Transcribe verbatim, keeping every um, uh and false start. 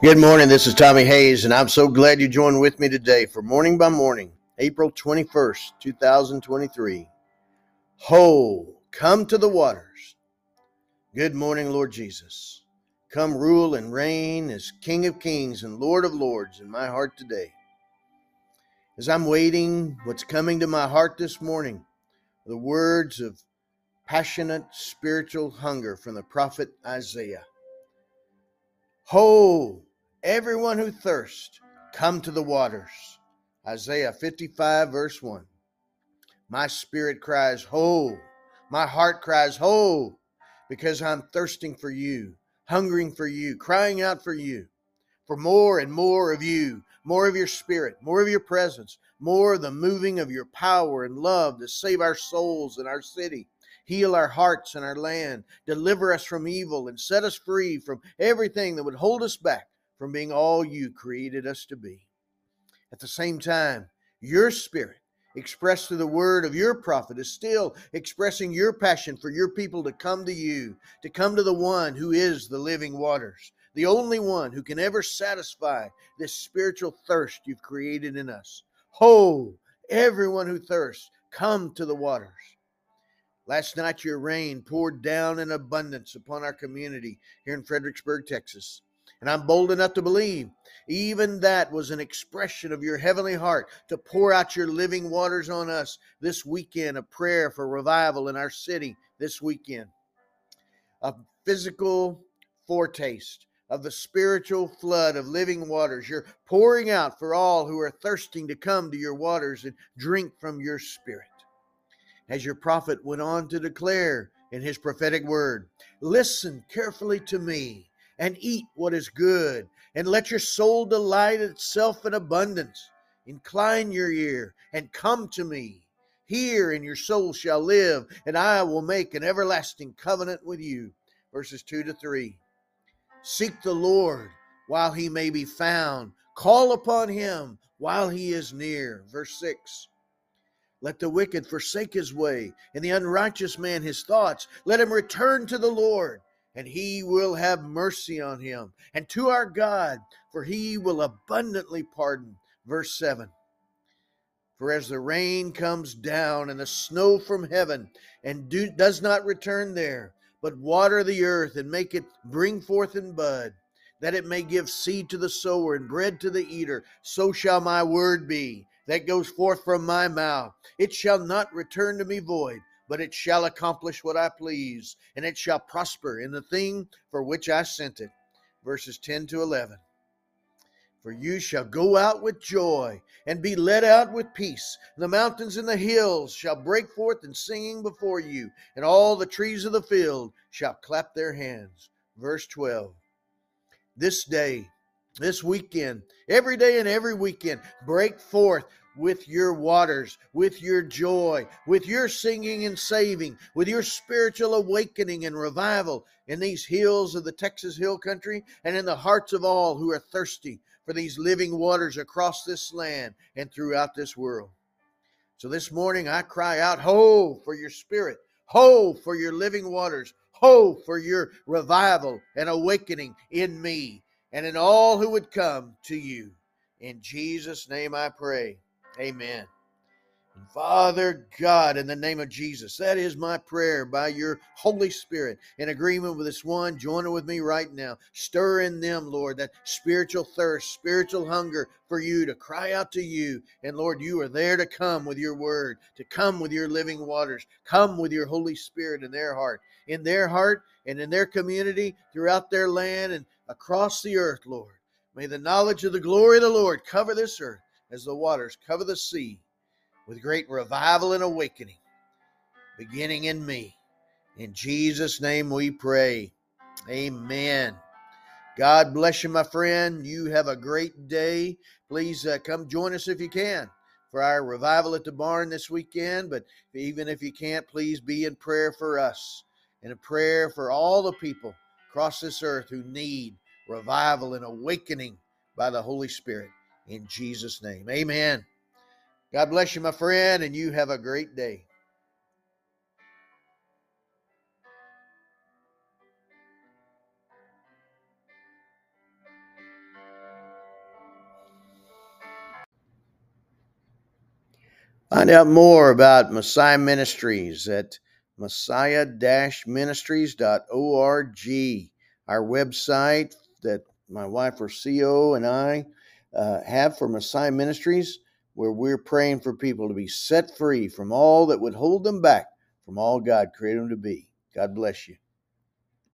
Good morning, this is Tommy Hayes, and I'm so glad you joined with me today for Morning by Morning, April twenty-first, two thousand twenty-three. Ho, come to the waters. Good morning, Lord Jesus. Come rule and reign as King of Kings and Lord of Lords in my heart today. As I'm waiting, what's coming to my heart this morning, the words of passionate spiritual hunger from the prophet Isaiah. Ho, everyone who thirsts, come to the waters. Isaiah fifty-five, verse one. My spirit cries, ho. My heart cries, ho, because I'm thirsting for you, hungering for you, crying out for you, for more and more of you, more of your spirit, more of your presence, more of the moving of your power and love to save our souls and our city. Heal our hearts and our land. Deliver us from evil and set us free from everything that would hold us back from being all you created us to be. At the same time, your spirit, expressed through the word of your prophet, is still expressing your passion for your people to come to you, to come to the one who is the living waters, the only one who can ever satisfy this spiritual thirst you've created in us. Ho, everyone who thirsts, come to the waters. Last night, your rain poured down in abundance upon our community here in Fredericksburg, Texas. And I'm bold enough to believe even that was an expression of your heavenly heart to pour out your living waters on us this weekend, a prayer for revival in our city this weekend. A physical foretaste of the spiritual flood of living waters you're pouring out for all who are thirsting to come to your waters and drink from your spirit. As your prophet went on to declare in his prophetic word, listen carefully to me and eat what is good, and let your soul delight itself in abundance. Incline your ear and come to me. Hear, and your soul shall live, and I will make an everlasting covenant with you. Verses two to three. Seek the Lord while he may be found. Call upon him while he is near. Verse six. Let the wicked forsake his way, and the unrighteous man his thoughts. Let him return to the Lord, and he will have mercy on him, and to our God, for he will abundantly pardon. Verse seven. For as the rain comes down and the snow from heaven, and do, does not return there, but water the earth and make it bring forth in bud, that it may give seed to the sower and bread to the eater, so shall my word be that goes forth from my mouth. It shall not return to me void, but it shall accomplish what I please, and it shall prosper in the thing for which I sent it. Verses ten to eleven. For you shall go out with joy, and be led out with peace. The mountains and the hills shall break forth in singing before you, and all the trees of the field shall clap their hands. Verse twelve. This day, this weekend, every day and every weekend, break forth with your waters, with your joy, with your singing and saving, with your spiritual awakening and revival in these hills of the Texas Hill Country and in the hearts of all who are thirsty for these living waters across this land and throughout this world. So this morning I cry out, ho, for your spirit, ho, for your living waters, ho, for your revival and awakening in me and in all who would come to you. In Jesus' name I pray. Amen. Father God, in the name of Jesus, that is my prayer by your Holy Spirit. In agreement with this one, join with me right now. Stir in them, Lord, that spiritual thirst, spiritual hunger for you to cry out to you. And Lord, you are there to come with your word, to come with your living waters, come with your Holy Spirit in their heart, in their heart and in their community, throughout their land and across the earth, Lord. May the knowledge of the glory of the Lord cover this earth as the waters cover the sea, with great revival and awakening beginning in me. In Jesus' name we pray. Amen. God bless you, my friend. You have a great day. Please uh, come join us if you can for our revival at the barn this weekend. But even if you can't, please be in prayer for us and a prayer for all the people across this earth who need revival and awakening by the Holy Spirit. In Jesus' name, amen. God bless you, my friend, and you have a great day. Find out more about Messiah Ministries at messiah dash ministries dot org, our website that my wife or C O and I uh, have for Messiah Ministries, where we're praying for people to be set free from all that would hold them back from all God created them to be. God bless you.